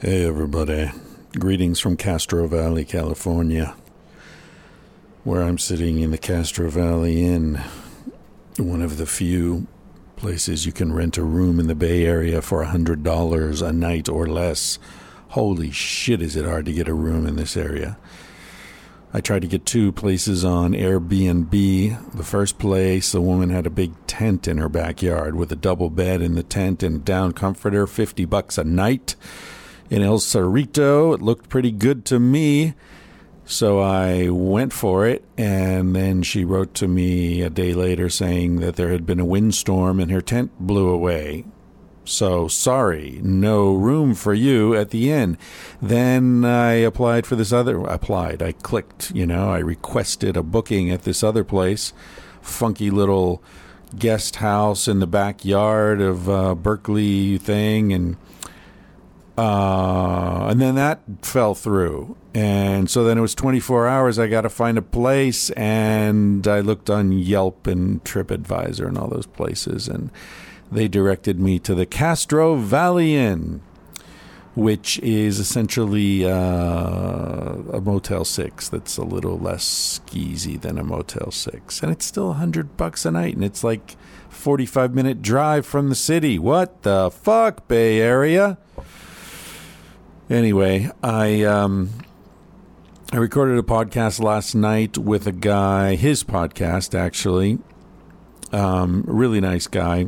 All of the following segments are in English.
Hey everybody, greetings from Castro Valley, California, where I'm sitting in the Castro Valley Inn, one of the few places you can rent a room in the Bay Area for $100 a night or less. Holy shit, is it hard to get a room in this area. I tried to get two places on Airbnb. The first place, the woman had a big tent in her backyard with a double bed in the tent and down comforter, $50 a night. In El Cerrito, it looked pretty good to me, so I went for it, and then she wrote to me a day later saying that there had been a windstorm and her tent blew away. So, sorry, no room for you at the inn. Then I applied for this other... I clicked, you know, I requested a booking at this other place, funky little guest house in the backyard of Berkeley thing, and then that fell through. And so then it was 24 hours. I got to find a place. And I looked on Yelp and TripAdvisor and all those places. And they directed me to the Castro Valley Inn, which is essentially a Motel 6 that's a little less skeezy than a Motel 6. And it's still $100 a night. And it's like 45-minute drive from the city. What the fuck, Bay Area? Anyway, I recorded a podcast last night with a guy, his podcast, actually, really nice guy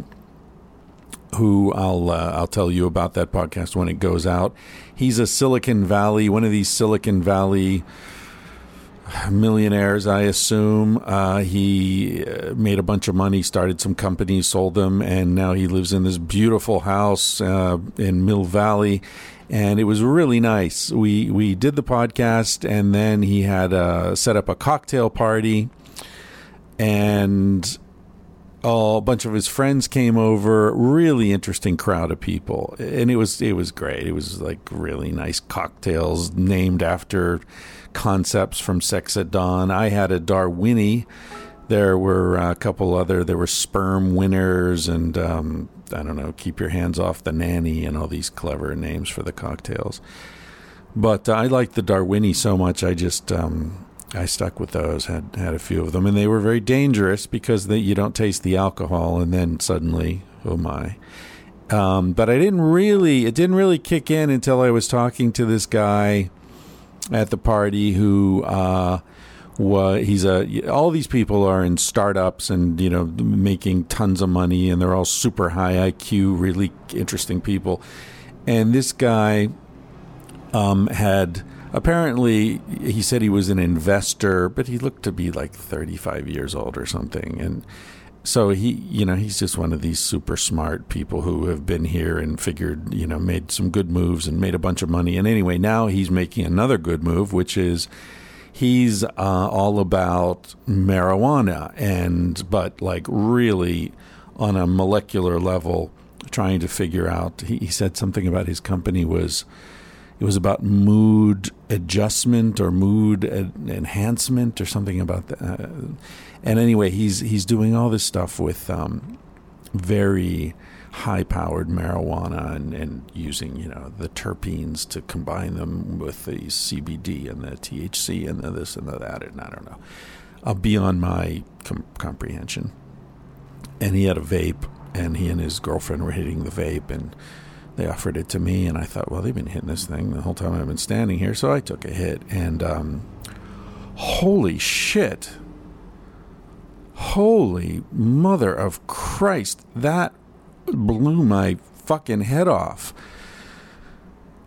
who I'll tell you about that podcast when it goes out. He's a Silicon Valley, one of these Silicon Valley millionaires, I assume. He made a bunch of money, started some companies, sold them, and now he lives in this beautiful house in Mill Valley. And it was really nice. We did the podcast, and then he had set up a cocktail party, and a bunch of his friends came over. Really interesting crowd of people, and it was great. It was like really nice cocktails named after concepts from Sex at Dawn. I had a Darwini. There were a couple other. There were sperm winners and I don't know. Keep your hands off the nanny and all these clever names for the cocktails. But I liked the Darwini so much. I just I stuck with those. Had a few of them, and they were very dangerous because you don't taste the alcohol, and then suddenly, oh my! But it didn't really kick in until I was talking to this guy at the party who. All these people are in startups and, you know, making tons of money, and they're all super high IQ, really interesting people. And this guy had apparently, he said he was an investor, but he looked to be like 35 years old or something. And so he, you know, he's just one of these super smart people who have been here and figured, you know, made some good moves and made a bunch of money. And anyway, now he's making another good move, which is he's all about marijuana, but like really on a molecular level, trying to figure out. He said something about his company was about mood adjustment or mood enhancement or something about that. And anyway, he's doing all this stuff with very high-powered marijuana and using, you know, the terpenes to combine them with the CBD and the THC and the this and the that, and I don't know, beyond my comprehension. And he had a vape, and he and his girlfriend were hitting the vape, and they offered it to me, and I thought, well, they've been hitting this thing the whole time I've been standing here, so I took a hit, and holy shit, holy mother of Christ, that blew my fucking head off.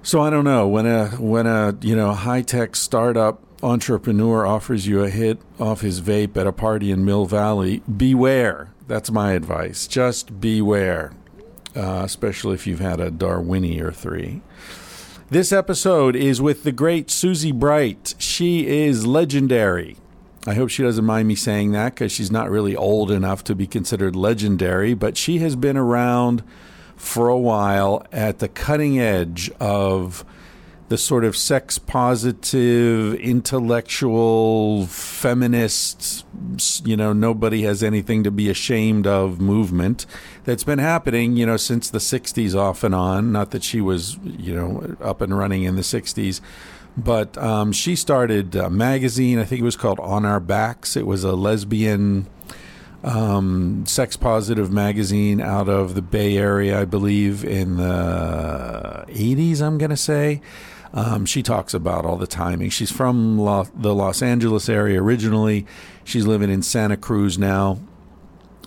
So I don't know, when a you know, high-tech startup entrepreneur offers you a hit off his vape at a party in Mill Valley, beware. That's my advice. Just beware, especially if you've had a Darwini or three. This episode is with the great Susie Bright. She is legendary. I hope she doesn't mind me saying that because she's not really old enough to be considered legendary, but she has been around for a while at the cutting edge of the sort of sex-positive, intellectual, feminist, you know, nobody has anything to be ashamed of movement that's been happening, you know, since the 60s off and on. Not that she was, you know, up and running in the 60s, but she started a magazine, I think it was called On Our Backs. It was a lesbian sex-positive magazine out of the Bay Area, I believe, in the 80s, I'm going to say. She talks about all the timing. She's from the Los Angeles area originally. She's living in Santa Cruz now.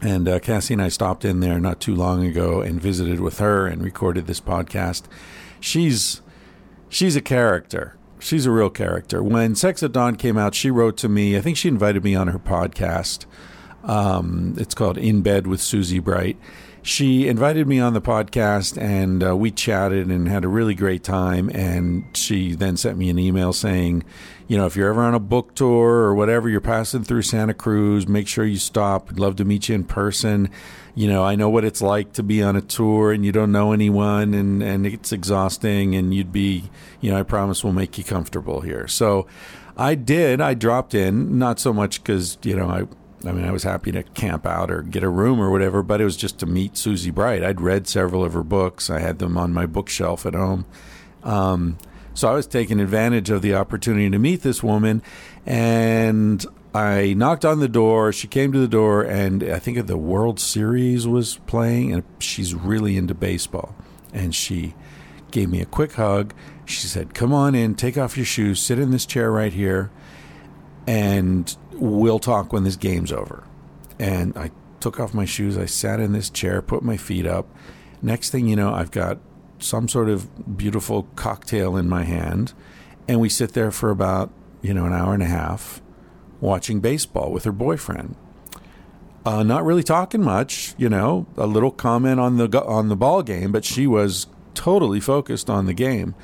And Cassie and I stopped in there not too long ago and visited with her and recorded this podcast. She's a character. She's a real character. When Sex at Dawn came out, she wrote to me. I think she invited me on her podcast. It's called In Bed with Susie Bright. She invited me on the podcast, and we chatted and had a really great time. And she then sent me an email saying, you know, if you're ever on a book tour or whatever, you're passing through Santa Cruz, make sure you stop. I'd love to meet you in person. You know, I know what it's like to be on a tour and you don't know anyone, and it's exhausting, and you'd be, you know, I promise we'll make you comfortable here. So I did. I dropped in, not so much because, you know, I mean, I was happy to camp out or get a room or whatever, but it was just to meet Susie Bright. I'd read several of her books. I had them on my bookshelf at home. So I was taking advantage of the opportunity to meet this woman, and I knocked on the door. She came to the door, and I think the World Series was playing, and she's really into baseball. And she gave me a quick hug. She said, come on in, take off your shoes, sit in this chair right here, and we'll talk when this game's over. And I took off my shoes. I sat in this chair, put my feet up. Next thing you know, I've got some sort of beautiful cocktail in my hand. And we sit there for about, you know, an hour and a half watching baseball with her boyfriend. Not really talking much, you know, a little comment on the ball game, but she was totally focused on the game.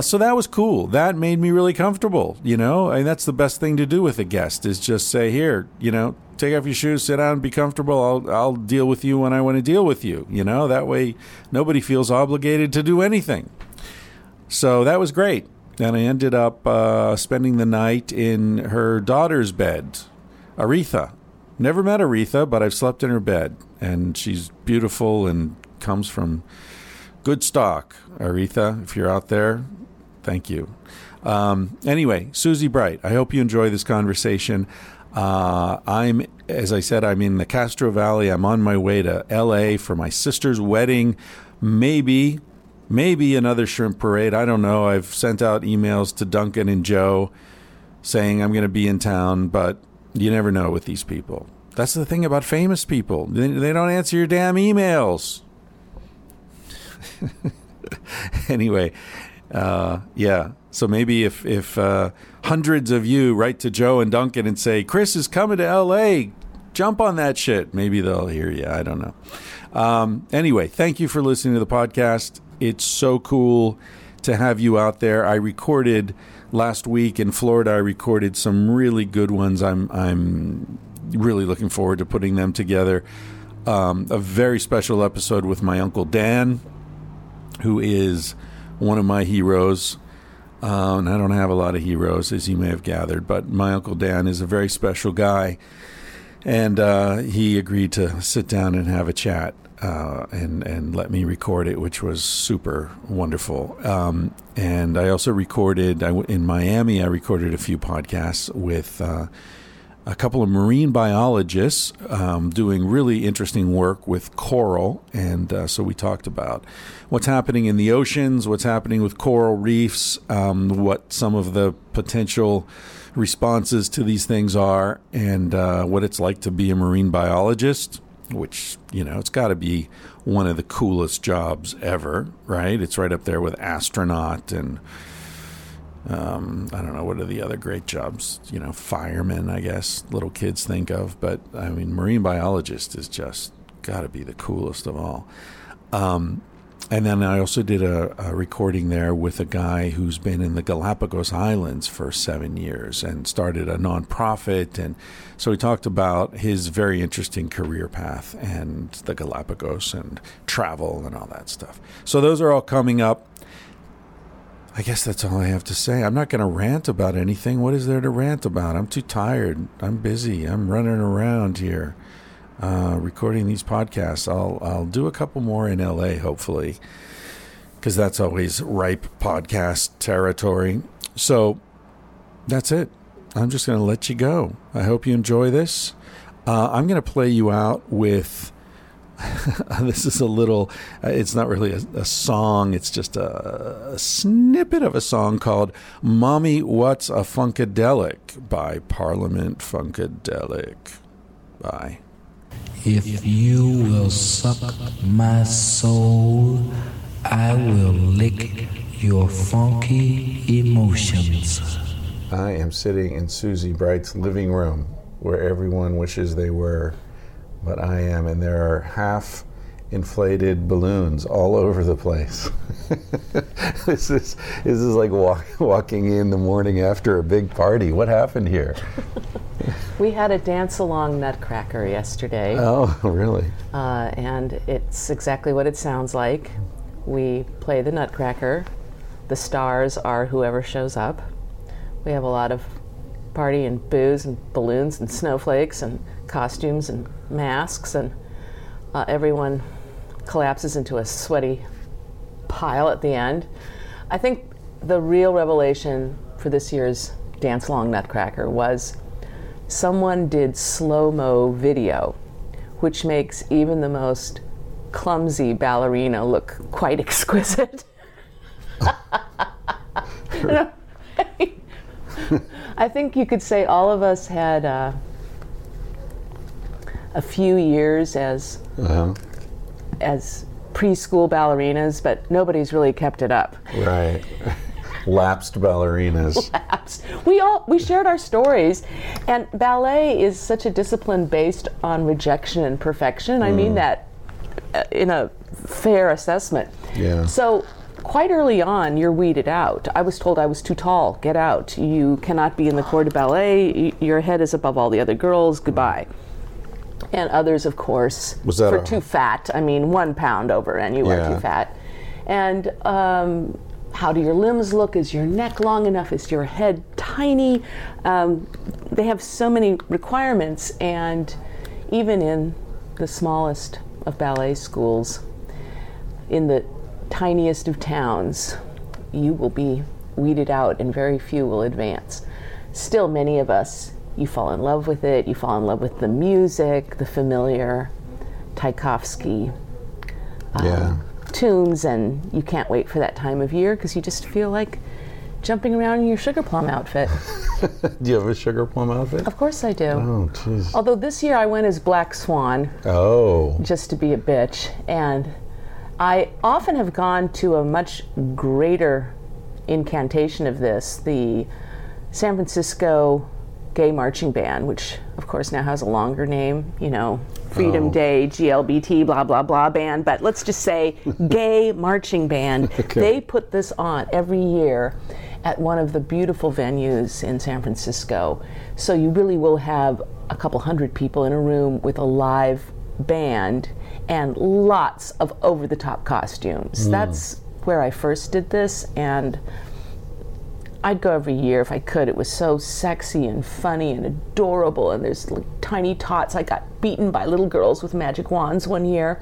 So that was cool. That made me really comfortable, you know, and that's the best thing to do with a guest is just say, here, you know, take off your shoes, sit down, be comfortable. I'll deal with you when I want to deal with you. You know, that way nobody feels obligated to do anything. So that was great. And I ended up spending the night in her daughter's bed, Aretha. Never met Aretha, but I've slept in her bed, and she's beautiful and comes from good stock. Aretha, if you're out there, thank you. Anyway, Susie Bright, I hope you enjoy this conversation. I'm, as I said, I'm in the Castro Valley. I'm on my way to LA for my sister's wedding. Maybe another shrimp parade. I don't know. I've sent out emails to Duncan and Joe saying I'm going to be in town, but you never know with these people. That's the thing about famous people. They don't answer your damn emails. Anyway, yeah. So maybe if hundreds of you write to Joe and Duncan and say, Chris is coming to L.A., jump on that shit. Maybe they'll hear you. I don't know. Anyway, thank you for listening to the podcast. It's so cool to have you out there. I recorded last week in Florida. I recorded some really good ones. I'm really looking forward to putting them together. A very special episode with my Uncle Dan, who is one of my heroes. And I don't have a lot of heroes, as you may have gathered, but my Uncle Dan is a very special guy. And he agreed to sit down and have a chat and let me record it, which was super wonderful. And I also recorded, in Miami, I recorded a few podcasts with a couple of marine biologists doing really interesting work with coral. And so we talked about what's happening in the oceans, what's happening with coral reefs, what some of the potential responses to these things are, and what it's like to be a marine biologist, which, you know, it's got to be one of the coolest jobs ever, right? It's right up there with astronaut and I don't know, what are the other great jobs, you know, firemen, I guess, little kids think of. But, I mean, marine biologist is just got to be the coolest of all. And then I also did a recording there with a guy who's been in the Galapagos Islands for 7 years and started a nonprofit. And so he talked about his very interesting career path and the Galapagos and travel and all that stuff. So those are all coming up. I guess that's all I have to say. I'm not going to rant about anything. What is there to rant about? I'm too tired. I'm busy. I'm running around here. Recording these podcasts. I'll do a couple more in LA, hopefully, because that's always ripe podcast territory. So that's it. I'm just going to let you go. I hope you enjoy this. I'm going to play you out with this is a little, it's not really a song, it's just a snippet of a song called Mommy What's a Funkadelic by Parliament Funkadelic. Bye. If you will suck my soul, I will lick your funky emotions. I am sitting in Susie Bright's living room, where everyone wishes they were, but I am, and there are half-inflated balloons all over the place. This is like walking in the morning after a big party. What happened here? We had a dance-along Nutcracker yesterday. Oh, really? And it's exactly what it sounds like. We play the Nutcracker. The stars are whoever shows up. We have a lot of party and booze and balloons and snowflakes and costumes and masks, and everyone collapses into a sweaty pile at the end. I think the real revelation for this year's dance-along Nutcracker was someone did slow-mo video, which makes even the most clumsy ballerina look quite exquisite. I think you could say all of us had a few years as preschool ballerinas, but nobody's really kept it up. Right. Lapsed ballerinas. Lapsed. We shared our stories, and ballet is such a discipline based on rejection and perfection. I mean that in a fair assessment. Yeah. So quite early on, you're weeded out. I was told I was too tall. Get out. You cannot be in the corps de ballet. Your head is above all the other girls. Goodbye. And others, of course, were too fat. I mean, 1 pound over, and you are too fat. And how do your limbs look? Is your neck long enough? Is your head tiny? They have so many requirements, and even in the smallest of ballet schools, in the tiniest of towns, you will be weeded out and very few will advance. Still, many of us, you fall in love with it, you fall in love with the music, the familiar Tchaikovsky. Tunes, and you can't wait for that time of year because you just feel like jumping around in your sugar plum outfit. Do you have a sugar plum outfit? Of course I do. Oh, jeez. Although this year I went as Black Swan. Oh. Just to be a bitch. And I often have gone to a much greater incantation of this, the San Francisco Gay Marching Band, which of course now has a longer name, you know. Freedom Day, GLBT, blah, blah, blah band, but let's just say Gay Marching Band. Okay. They put this on every year at one of the beautiful venues in San Francisco. So you really will have a couple hundred people in a room with a live band and lots of over-the-top costumes. Mm. That's where I first did this, and I'd go every year if I could. It was so sexy and funny and adorable, and there's like tiny tots. I got beaten by little girls with magic wands one year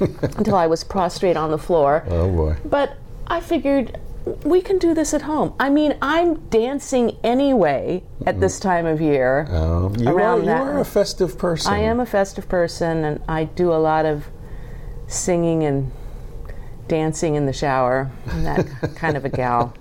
until I was prostrate on the floor. Oh, boy. But I figured, we can do this at home. I mean, I'm dancing anyway at this time of year. You are a festive person. I am a festive person, and I do a lot of singing and dancing in the shower. I'm that kind of a gal.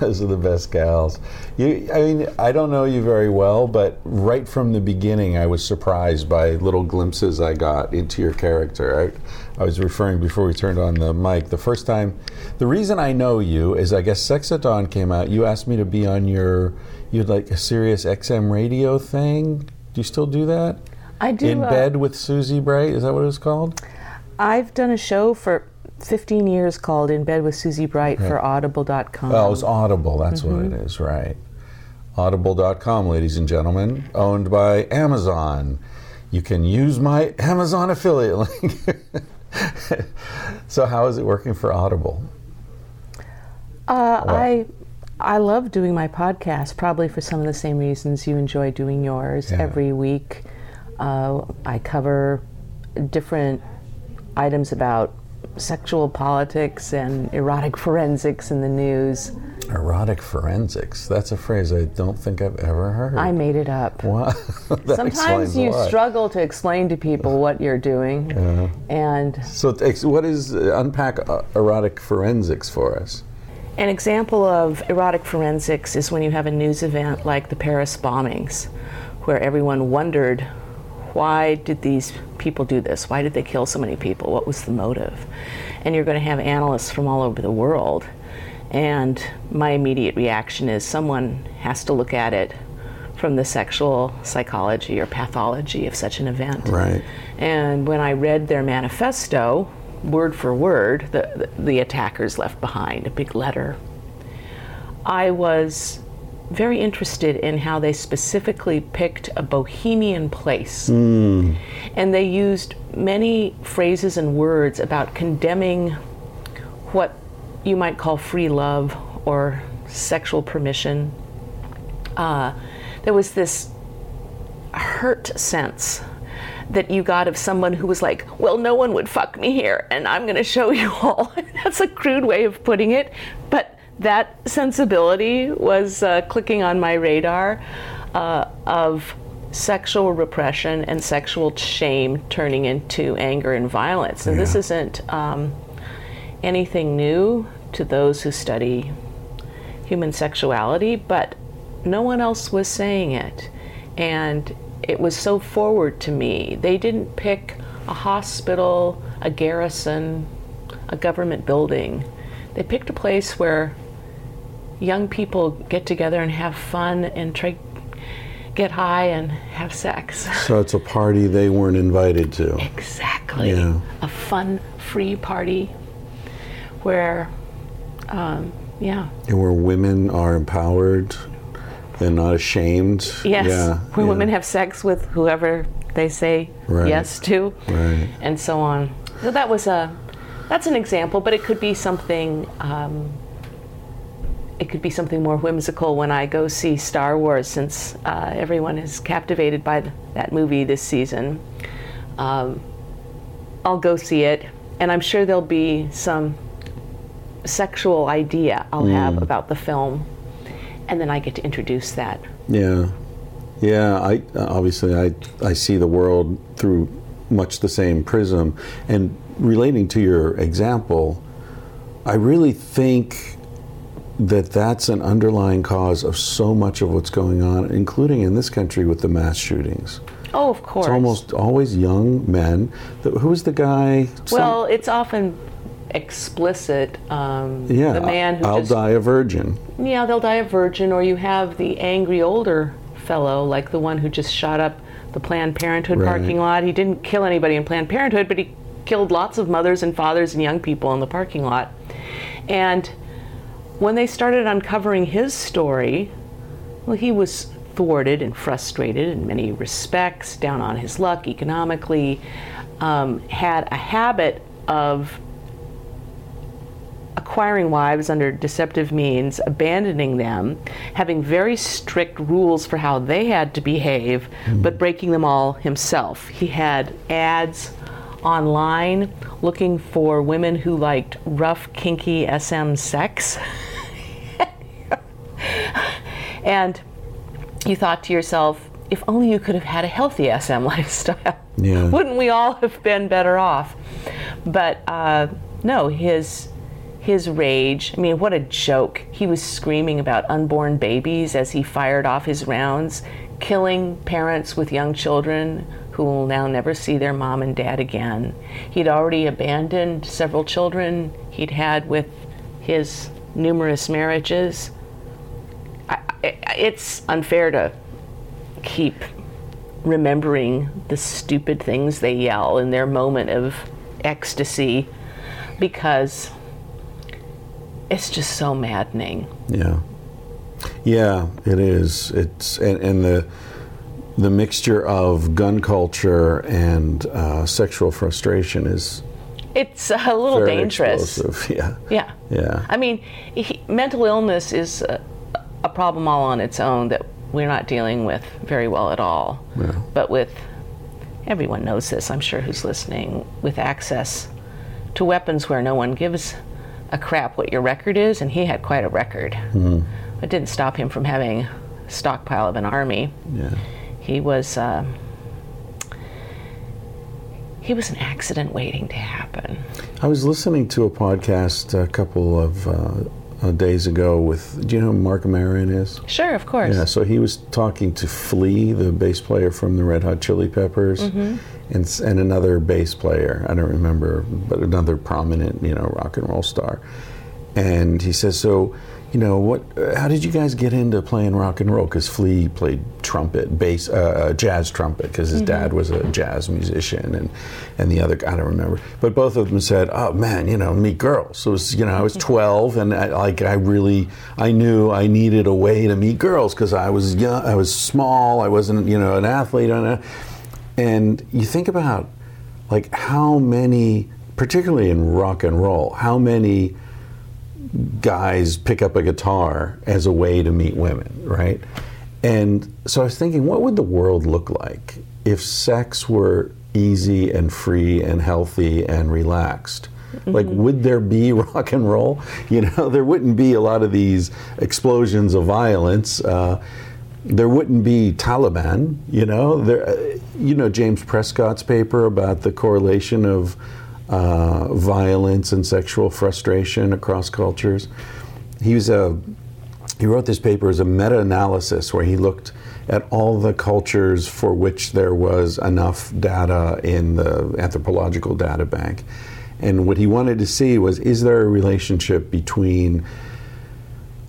Those are the best gals. I don't know you very well, but right from the beginning, I was surprised by little glimpses I got into your character. I was referring before we turned on the mic. The first time, the reason I know you is, I guess, Sex at Dawn came out. You asked me to be on you had like a Sirius XM radio thing. Do you still do that? I do. In Bed with Susie Bright, is that what it was called? I've done a show for 15 years called In Bed with Susie Bright for Audible.com. Well, it was Audible, that's what it is, right. Audible.com, ladies and gentlemen, owned by Amazon. You can use my Amazon affiliate link. So how is it working for Audible? I love doing my podcast, probably for some of the same reasons you enjoy doing yours. Yeah. Every week I cover different items about sexual politics and erotic forensics in the news. Erotic forensics? That's a phrase I don't think I've ever heard. I made it up. Wow. Sometimes you struggle to explain to people what you're doing. Yeah. And so what is unpack erotic forensics for us? An example of erotic forensics is when you have a news event like the Paris bombings, where everyone wondered, why did these people do this? Why did they kill so many people? What was the motive? And you're going to have analysts from all over the world. And my immediate reaction is someone has to look at it from the sexual psychology or pathology of such an event. Right. And when I read their manifesto, word for word, the attackers left behind a big letter, I was very interested in how they specifically picked a bohemian place. Mm. And they used many phrases and words about condemning what you might call free love or sexual permission. There was this hurt sense that you got of someone who was like, well, no one would fuck me here, and I'm going to show you all. That's a crude way of putting it, but that sensibility was clicking on my radar of sexual repression and sexual shame turning into anger and violence. And this isn't anything new to those who study human sexuality, but no one else was saying it. And it was so forward to me. They didn't pick a hospital, a garrison, a government building. They picked a place where young people get together and have fun and get high and have sex. So it's a party they weren't invited to. Exactly. Yeah. A fun, free party where, and where women are empowered and not ashamed. Yes. Yeah, where women have sex with whoever they say yes to, and so on. So that was that's an example, but it could be something. It could be something more whimsical when I go see Star Wars, since everyone is captivated by that movie this season. I'll go see it, and I'm sure there'll be some sexual idea I'll have about the film. And then I get to introduce that. Yeah. I obviously I see the world through much the same prism. And relating to your example, I really think that that's an underlying cause of so much of what's going on, including in this country with the mass shootings. Oh, of course. It's almost always young men. Who's the guy? Well, it's often explicit. The man who I'll die a virgin. Yeah, they'll die a virgin, or you have the angry older fellow, like the one who just shot up the Planned Parenthood parking lot. He didn't kill anybody in Planned Parenthood, but he killed lots of mothers and fathers and young people in the parking lot. And when they started uncovering his story, well, he was thwarted and frustrated in many respects, down on his luck economically, had a habit of acquiring wives under deceptive means, abandoning them, having very strict rules for how they had to behave, but breaking them all himself. He had ads online looking for women who liked rough, kinky SM sex. And you thought to yourself, if only you could have had a healthy SM lifestyle, wouldn't we all have been better off? But no, his rage, I mean, what a joke. He was screaming about unborn babies as he fired off his rounds, killing parents with young children who will now never see their mom and dad again. He'd already abandoned several children he'd had with his numerous marriages. It's unfair to keep remembering the stupid things they yell in their moment of ecstasy. because it's just so maddening. Yeah. Yeah, it is. It's and the mixture of gun culture and sexual frustration is it's a little very dangerous. Explosive. Yeah. Yeah. Yeah. I mean, mental illness is a problem all on its own that we're not dealing with very well at all. Yeah. But with everyone knows this, I'm sure, who's listening, with access to weapons where no one gives a crap what your record is, and he had quite a record. Mm. It didn't stop him from having a stockpile of an army. Yeah. He was an accident waiting to happen. I was listening to a podcast a couple of days ago with, do you know who Mark Maron is? Sure, of course. Yeah, so he was talking to Flea, the bass player from the Red Hot Chili Peppers, mm-hmm. and another bass player, I don't remember, but another prominent, rock and roll star. And he says, so, how did you guys get into playing rock and roll? Because Flea played trumpet, bass, jazz trumpet, because his mm-hmm. dad was a jazz musician, and the other guy, I don't remember. But both of them said, oh man, meet girls. So it was, I was 12, and I knew I needed a way to meet girls because I was young, I was small, I wasn't, an athlete. And you think about, how many, particularly in rock and roll, how many guys pick up a guitar as a way to meet women, right? And so I was thinking, what would the world look like if sex were easy and free and healthy and relaxed? Mm-hmm. Would there be rock and roll? There wouldn't be a lot of these explosions of violence. There wouldn't be Taliban, There, James Prescott's paper about the correlation of violence and sexual frustration across cultures. He wrote this paper as a meta-analysis where he looked at all the cultures for which there was enough data in the anthropological data bank. And what he wanted to see was, is there a relationship between,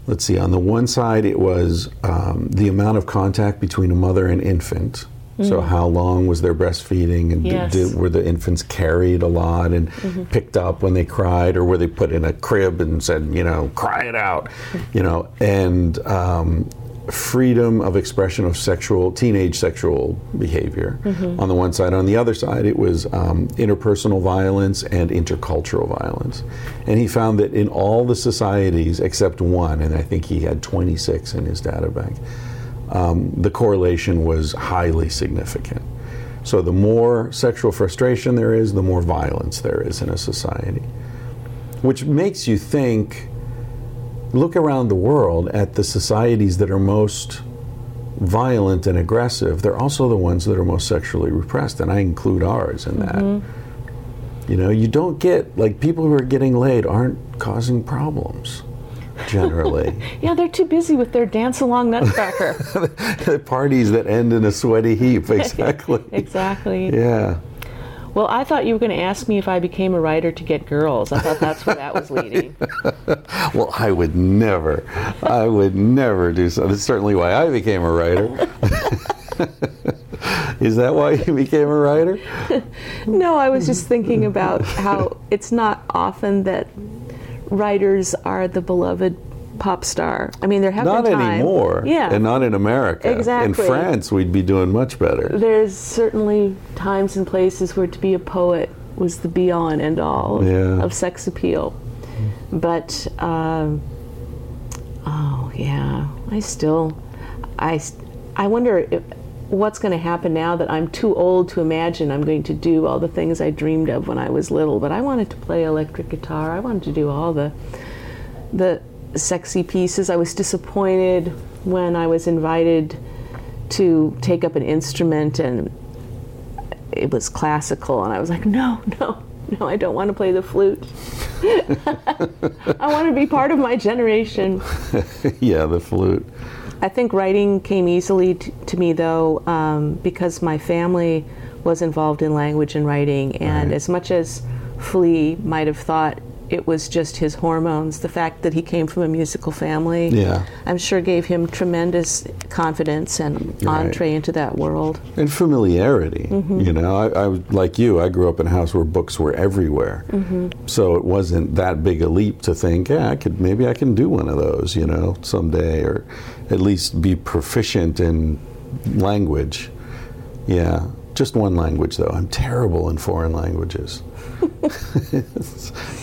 let's see, on the one side it was the amount of contact between a mother and infant. So how long was their breastfeeding, and yes. Were the infants carried a lot and mm-hmm. picked up when they cried, or were they put in a crib and said, cry it out, and freedom of expression of teenage sexual behavior mm-hmm. on the one side. On the other side, it was interpersonal violence and intercultural violence. And he found that in all the societies except one, and I think he had 26 in his data bank, the correlation was highly significant. So the more sexual frustration there is, the more violence there is in a society. Which makes you think, look around the world at the societies that are most violent and aggressive. They're also the ones that are most sexually repressed, and I include ours in that. Mm-hmm. You don't get, people who are getting laid aren't causing problems. Generally. Yeah, they're too busy with their dance-along Nutcracker. The parties that end in a sweaty heap, exactly. Exactly. Yeah. Well, I thought you were going to ask me if I became a writer to get girls. I thought that's where that was leading. Well, I would never do so. That's certainly why I became a writer. Is that why you became a writer? No, I was just thinking about how it's not often that writers are the beloved pop star. I mean, there have been times. Not anymore. Yeah. And not in America. Exactly. In France, we'd be doing much better. There's certainly times and places where to be a poet was the be-all and end-all of sex appeal. But, I wonder if, what's going to happen now that I'm too old to imagine I'm going to do all the things I dreamed of when I was little. But I wanted to play electric guitar. I wanted to do all the sexy pieces. I was disappointed when I was invited to take up an instrument and it was classical. And I was like, no, I don't want to play the flute. I want to be part of my generation. Yeah, the flute. I think writing came easily to me, though, because my family was involved in language and writing, and as much as Flea might have thought it was just his hormones. The fact that he came from a musical family, I'm sure gave him tremendous confidence and entree into that world. And familiarity, you know. I like you, I grew up in a house where books were everywhere. So it wasn't that big a leap to think, yeah, maybe I can do one of those, you know, someday, or at least be proficient in language. Yeah. Just one language, though. I'm terrible in foreign languages.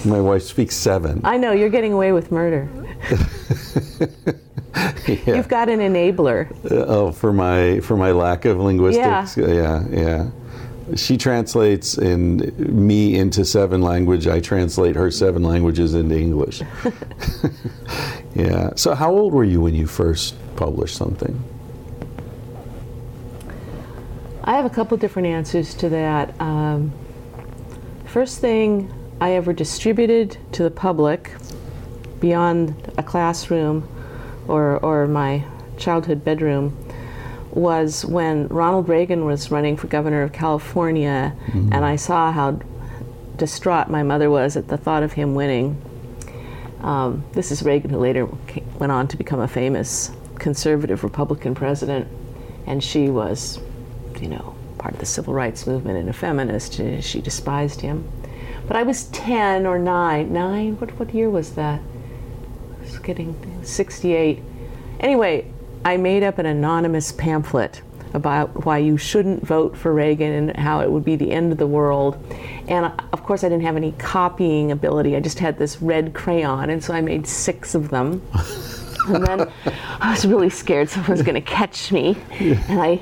My wife speaks 7. I know. You're getting away with murder. Yeah. You've got an enabler. Oh, for my lack of linguistics? Yeah. She translates me into 7 languages. I translate her 7 languages into English. Yeah. So how old were you when you first published something? I have a couple different answers to that. First thing I ever distributed to the public beyond a classroom or my childhood bedroom was when Ronald Reagan was running for governor of California, and I saw how distraught my mother was at the thought of him winning. This is Reagan, who later went on to become a famous conservative Republican president, and she was, you know, part of the civil rights movement and a feminist, and she despised him. But I was 10 or 9. What year was that? I was getting 68. Anyway, I made up an anonymous pamphlet about why you shouldn't vote for Reagan and how it would be the end of the world. And of course I didn't have any copying ability. I just had this red crayon, and so I made 6 of them. And then I was really scared someone was going to catch me. And I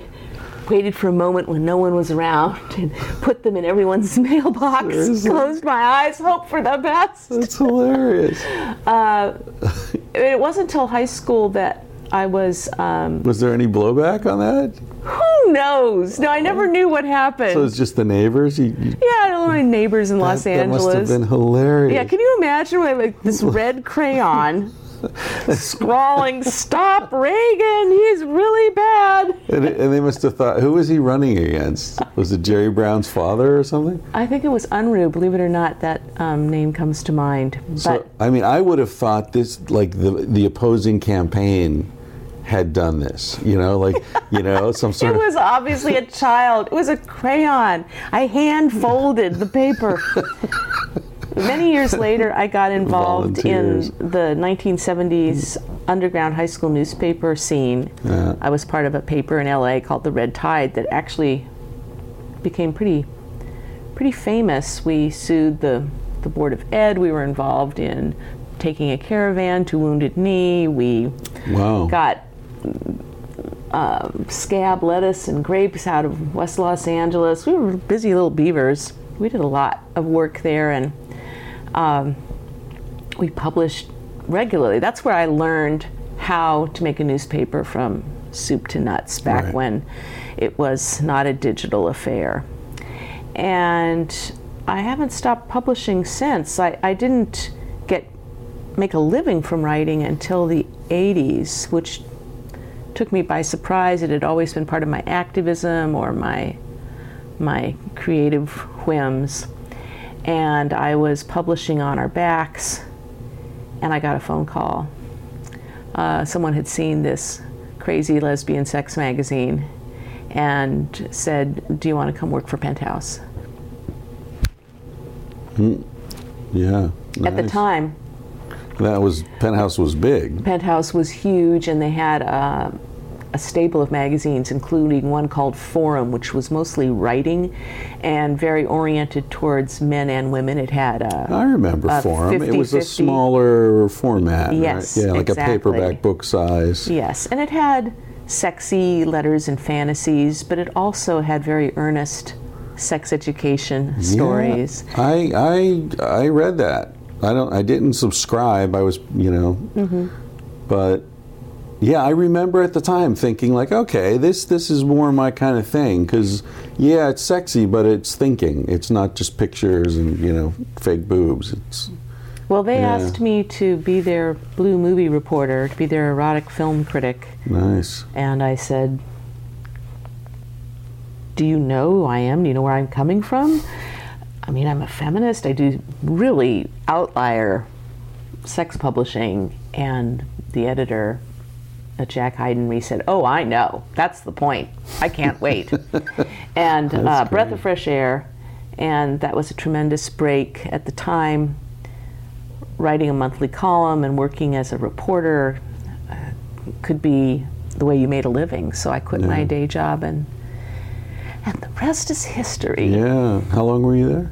waited for a moment when no one was around and put them in everyone's mailbox. Seriously? Closed my eyes, hoped for the best. That's hilarious. It wasn't until high school that I was... was there any blowback on that? Who knows? No, I never knew what happened. So it's just the neighbors? Yeah, my neighbors in Los Angeles. That must have been hilarious. Yeah, can you imagine with like this red crayon... scrawling, "Stop Reagan, he's really bad." And they must have thought, who was he running against? Was it Jerry Brown's father or something? I think it was Unruh, believe it or not, that name comes to mind. But so, I mean, I would have thought this, like the opposing campaign had done this, you know, like, you know, some sort of... It was obviously a child. It was a crayon. I hand-folded the paper. Many years later, I got involved in the 1970s underground high school newspaper scene. Yeah. I was part of a paper in LA called The Red Tide that actually became pretty famous. We sued the Board of Ed. We were involved in taking a caravan to Wounded Knee. We got scab, lettuce, and grapes out of West Los Angeles. We were busy little beavers. We did a lot of work there, and we published regularly. That's where I learned how to make a newspaper from soup to nuts, back when it was not a digital affair. And I haven't stopped publishing since. I didn't make a living from writing until the 80s, which took me by surprise. It had always been part of my activism or my creative whims. And I was publishing On Our Backs, and I got a phone call. Someone had seen this crazy lesbian sex magazine and said, "Do you want to come work for Penthouse?" Yeah. Nice. At the time. Penthouse was big. Penthouse was huge, and they had a staple of magazines, including one called Forum, which was mostly writing and very oriented towards men and women. It had I remember Forum. It was a smaller format. Yes, right? Yeah, like exactly. A paperback book size. Yes, and it had sexy letters and fantasies, but it also had very earnest sex education stories. I read that. I didn't subscribe. I was, you know, but. Yeah, I remember at the time thinking like, okay, this is more my kind of thing, because, yeah, it's sexy, but it's thinking. It's not just pictures and, you know, fake boobs. They asked me to be their Blue movie reporter, to be their erotic film critic. Nice. And I said, "Do you know who I am? Do you know where I'm coming from?" I mean, I'm a feminist. I do really outlier sex publishing, and the editor at Jack Hyden said, "Oh, I know. That's the point. I can't wait." And breath of fresh air. And that was a tremendous break at the time. Writing a monthly column and working as a reporter could be the way you made a living. So I quit my day job, and the rest is history. Yeah. How long were you there?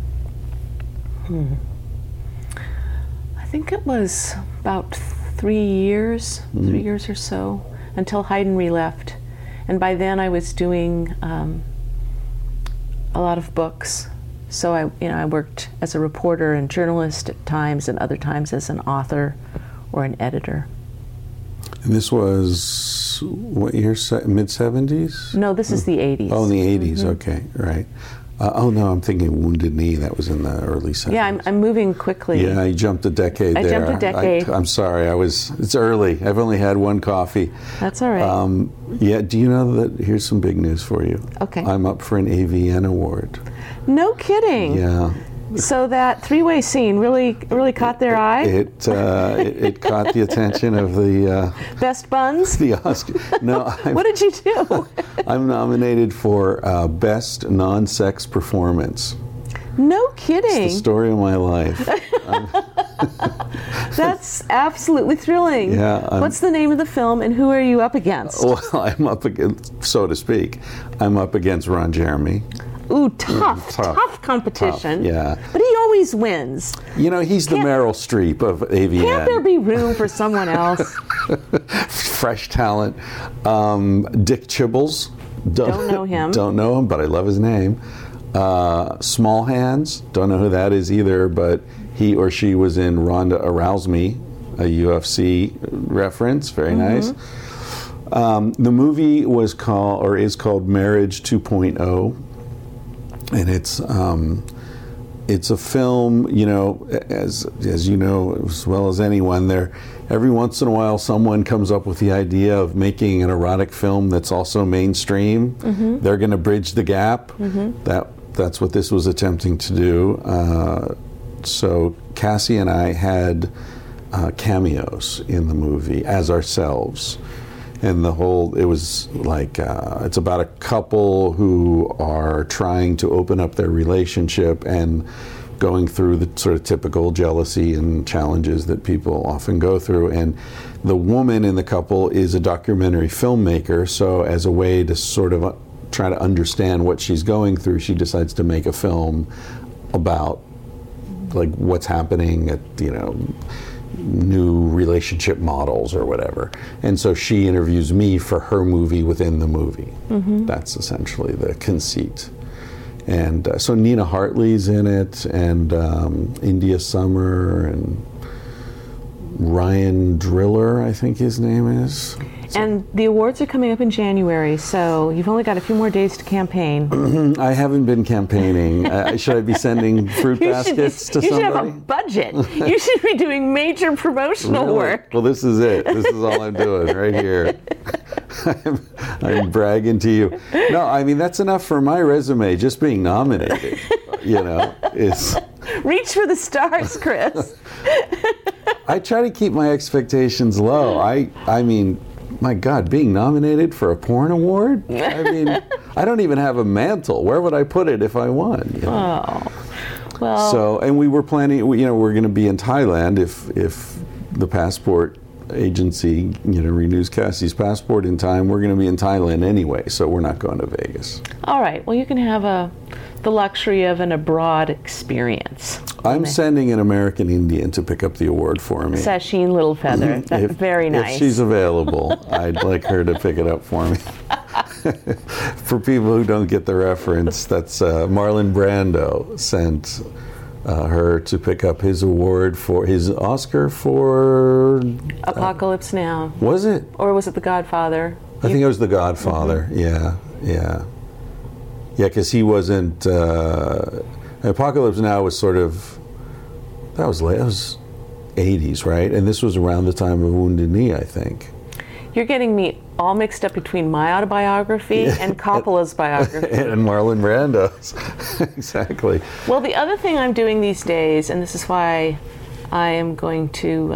I think it was about 3 years, 3 years or so, until Hyden left. And by then I was doing a lot of books. So I worked as a reporter and journalist at times, and other times as an author or an editor. And this was what year? Mid-70s? No, this is the 80s. Oh, in the 80s. Okay, right. I'm thinking Wounded Knee. That was in the early 70s. Yeah, I'm moving quickly. Yeah, I jumped a decade there. I'm sorry. It's early. I've only had one coffee. That's all right. Do you know that? Here's some big news for you. Okay. I'm up for an AVN award. No kidding. Yeah. So that three-way scene really caught their eye? It caught the attention of the... Best buns? The Oscar. No. What did you do? I'm nominated for Best Non-Sex Performance. No kidding. It's the story of my life. That's absolutely thrilling. Yeah. What's the name of the film, and who are you up against? Well, I'm up against, so to speak, Ron Jeremy. Ooh, tough competition. Yeah. But he always wins. You know, he's the Meryl Streep of AVN. Can't there be room for someone else? Fresh talent. Dick Chibbles. Don't know him. Don't know him, but I love his name. Small Hands. Don't know who that is either, but he or she was in Ronda Arouse Me, a UFC reference. Very nice. The movie was called Marriage 2.0. And it's a film, you know, as you know as well as anyone, every once in a while someone comes up with the idea of making an erotic film that's also mainstream. They're going to bridge the gap. That's what this was attempting to do. So Cassie and I had cameos in the movie as ourselves. And it was like, it's about a couple who are trying to open up their relationship and going through the sort of typical jealousy and challenges that people often go through. And the woman in the couple is a documentary filmmaker, so as a way to sort of try to understand what she's going through, she decides to make a film about, like, what's happening at, you know, new relationship models or whatever. And so she interviews me for her movie within the movie. That's essentially the conceit. And so Nina Hartley's in it, and India Summer, and Ryan Driller, I think his name is. And the awards are coming up in January, so you've only got a few more days to campaign. I haven't been campaigning. Should I be sending fruit baskets to somebody? You should have a budget. You should be doing major promotional work. Well, this is it. This is all I'm doing right here. I'm bragging to you. No, I mean, that's enough for my resume, just being nominated. You know, it's... Reach for the stars, Chris. I try to keep my expectations low. I mean... My God, being nominated for a porn award? I mean, I don't even have a mantle. Where would I put it if I won? You know? Oh, well. So, and we were planning. You know, we're going to be in Thailand if the passport agency, you know, renews Cassie's passport in time. We're going to be in Thailand anyway, so we're not going to Vegas. All right. Well, you can have the luxury of an abroad experience. I'm sending an American Indian to pick up the award for me. Sasheen Littlefeather. That's very nice. If she's available, I'd like her to pick it up for me. For people who don't get the reference, that's Marlon Brando sent her to pick up his award for his Oscar for... Apocalypse Now. Was it? Or was it The Godfather? I think it was The Godfather, yeah. Yeah, because he wasn't... Apocalypse Now was sort of... That was 80s, right? And this was around the time of Wounded Knee, I think. You're getting me all mixed up between my autobiography and Coppola's biography. And Marlon Brando's. Exactly. Well, the other thing I'm doing these days, and this is why I am going to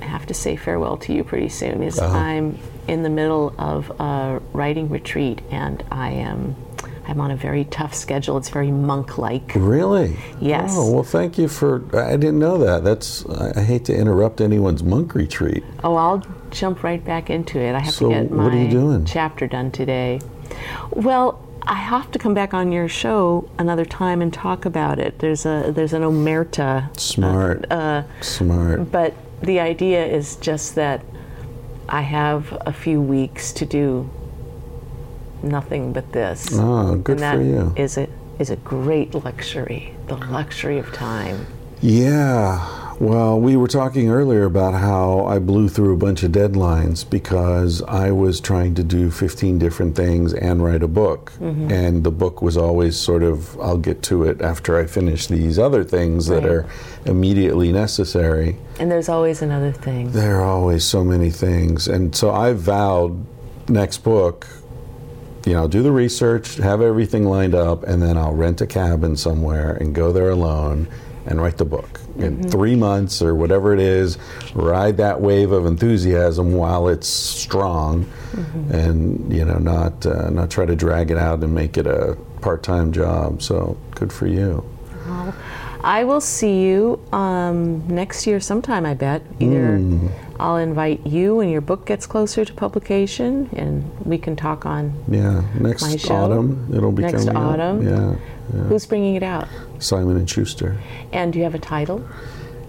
have to say farewell to you pretty soon, is I'm in the middle of a writing retreat, and I'm on a very tough schedule. It's very monk-like. Really? Yes. Oh, well, thank you for... I didn't know that. I hate to interrupt anyone's monk retreat. Oh, I'll jump right back into it. I have to get my chapter done today. Well, I have to come back on your show another time and talk about it. There's an omerta. Smart. But the idea is just that I have a few weeks to do nothing but this. Oh, good for you. And that is a great luxury, the luxury of time. Yeah. Well, we were talking earlier about how I blew through a bunch of deadlines because I was trying to do 15 different things and write a book. Mm-hmm. And the book was always sort of, I'll get to it after I finish these other things that are immediately necessary. And there's always another thing. There are always so many things. And so I vowed, next book, do the research, have everything lined up, and then I'll rent a cabin somewhere and go there alone and write the book. Mm-hmm. In 3 months or whatever it is, ride that wave of enthusiasm while it's strong, mm-hmm. and not try to drag it out and make it a part-time job. So good for you. Well, I will see you next year sometime, I bet. I'll invite you when your book gets closer to publication, and we can talk on my show. Autumn. It'll be next autumn. Yeah. Who's bringing it out? Simon & Schuster. And do you have a title?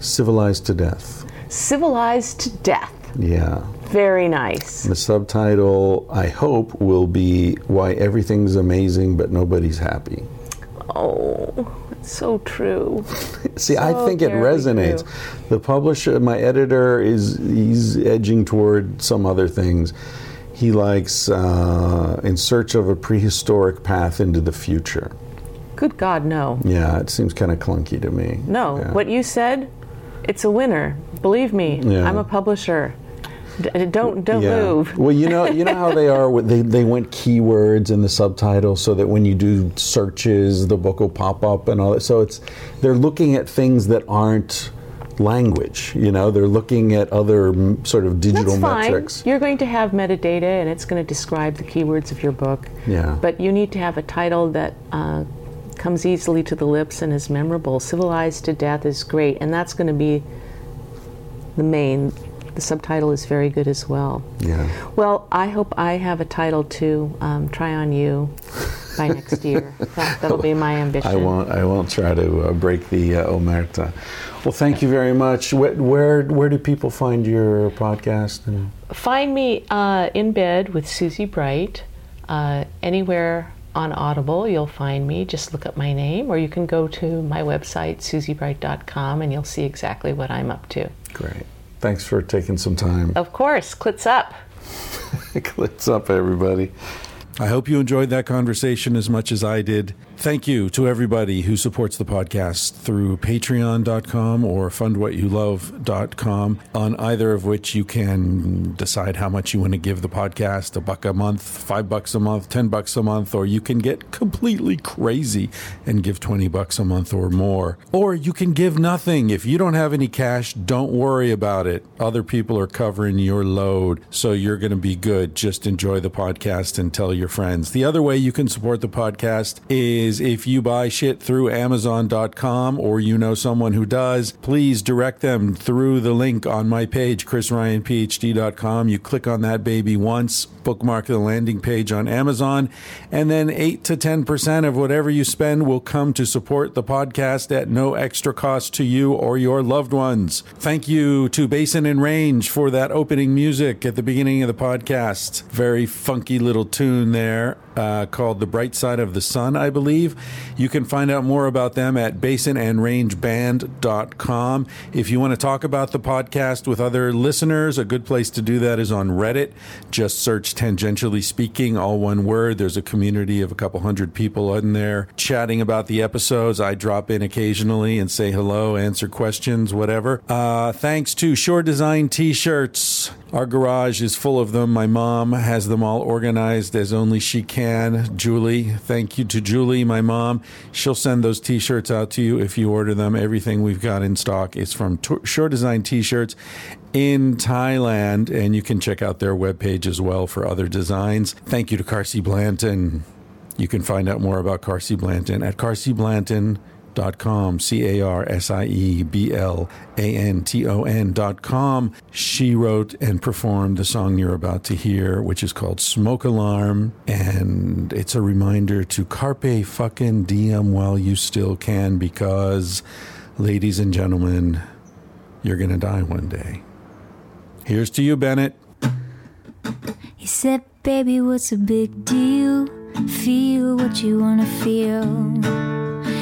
Civilized to Death. Civilized to Death. Yeah. Very nice. The subtitle, I hope, will be Why Everything's Amazing But Nobody's Happy. Oh, so true. See, so I think it resonates. True. The publisher, my editor, he's edging toward some other things. He likes In Search of a Prehistoric Path into the Future. Good God, no. Yeah, it seems kind of clunky to me. No, What you said, it's a winner. Believe me, I'm a publisher. Don't move. Well, you know how they are. They went keywords in the subtitle so that when you do searches, the book will pop up and all that. So they're looking at things that aren't language. They're looking at other sort of digital metrics. That's fine. You're going to have metadata, and it's going to describe the keywords of your book. Yeah. But you need to have a title that comes easily to the lips and is memorable. Civilized to Death is great, and that's going to be the main. The subtitle is very good as well. Yeah. Well, I hope I have a title to try on you by next year. That'll be my ambition. I won't try to break the omerta. Well, thank you very much. Where do people find your podcast? Find me In Bed with Susie Bright. Anywhere on Audible, you'll find me. Just look up my name, or you can go to my website, susiebright.com, and you'll see exactly what I'm up to. Great. Thanks for taking some time. Of course. Clits up. Clits up, everybody. I hope you enjoyed that conversation as much as I did. Thank you to everybody who supports the podcast through patreon.com or fundwhatyoulove.com, on either of which you can decide how much you want to give the podcast, $1 a month, $5 a month, $10 a month, or you can get completely crazy and give $20 a month or more. Or you can give nothing. If you don't have any cash, don't worry about it. Other people are covering your load, so you're going to be good. Just enjoy the podcast and tell your friends. The other way you can support the podcast is if you buy shit through Amazon.com, or someone who does, please direct them through the link on my page, ChrisRyanPhD.com. You click on that baby once, bookmark the landing page on Amazon, and then 8 to 10% of whatever you spend will come to support the podcast at no extra cost to you or your loved ones. Thank you to Basin and Range for that opening music at the beginning of the podcast. Very funky little tune there. called The Bright Side of the Sun, I believe. You can find out more about them at basinandrangeband.com. If you want to talk about the podcast with other listeners, a good place to do that is on Reddit. Just search Tangentially Speaking, all one word. There's a community of a couple hundred people in there chatting about the episodes. I drop in occasionally and say hello, answer questions, whatever. Thanks to Shore Design T-shirts. Our garage is full of them. My mom has them all organized as only she can. Julie, thank you to Julie, my mom. She'll send those T-shirts out to you if you order them. Everything we've got in stock is from Shore Design T-shirts in Thailand, and you can check out their webpage as well for other designs. Thank you to Carsey Blanton. You can find out more about Carsey Blanton at carseyblanton.com, CARSIEBLANTON.com. She wrote and performed the song you're about to hear, which is called Smoke Alarm, and it's a reminder to carpe fucking diem while you still can, because, ladies and gentlemen, you're gonna die one day. Here's to you, Bennett. He said, baby, what's a big deal? Feel what you wanna feel.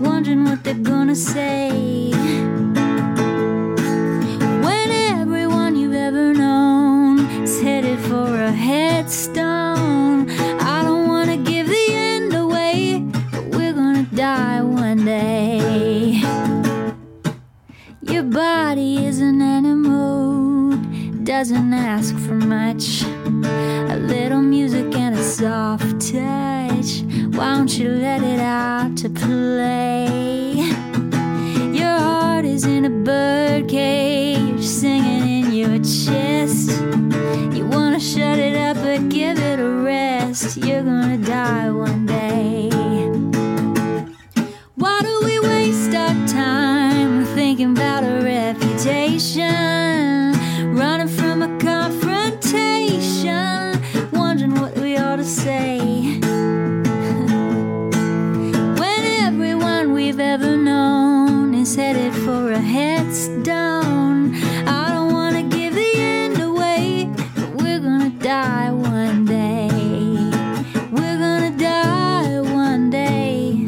wondering what they're gonna say. When everyone you've ever known is headed for a headstone. I don't wanna give the end away, but we're gonna die one day. Your body is an animal, doesn't ask for much. A little music and a soft touch. Why don't you let it out to play? Your heart is in a birdcage, singing in your chest. You wanna shut it up but give it a rest. You're gonna die one day. Why do we waste our time thinking about a reputation? Running from a confrontation, wondering what we ought to say. When everyone we've ever known is headed for a headstone. I don't want to give the end away, but we're gonna die one day. We're gonna die one day.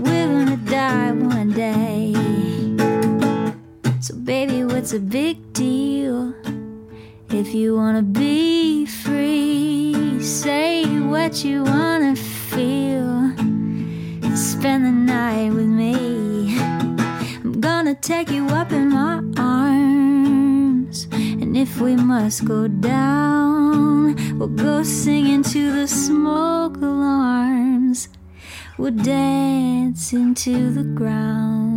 We're gonna die one day. So baby, what's a big deal? If you wanna be free, say what you wanna feel, spend the night with me. I'm gonna take you up in my arms, and if we must go down, we'll go singing to the smoke alarms. We'll dance into the ground.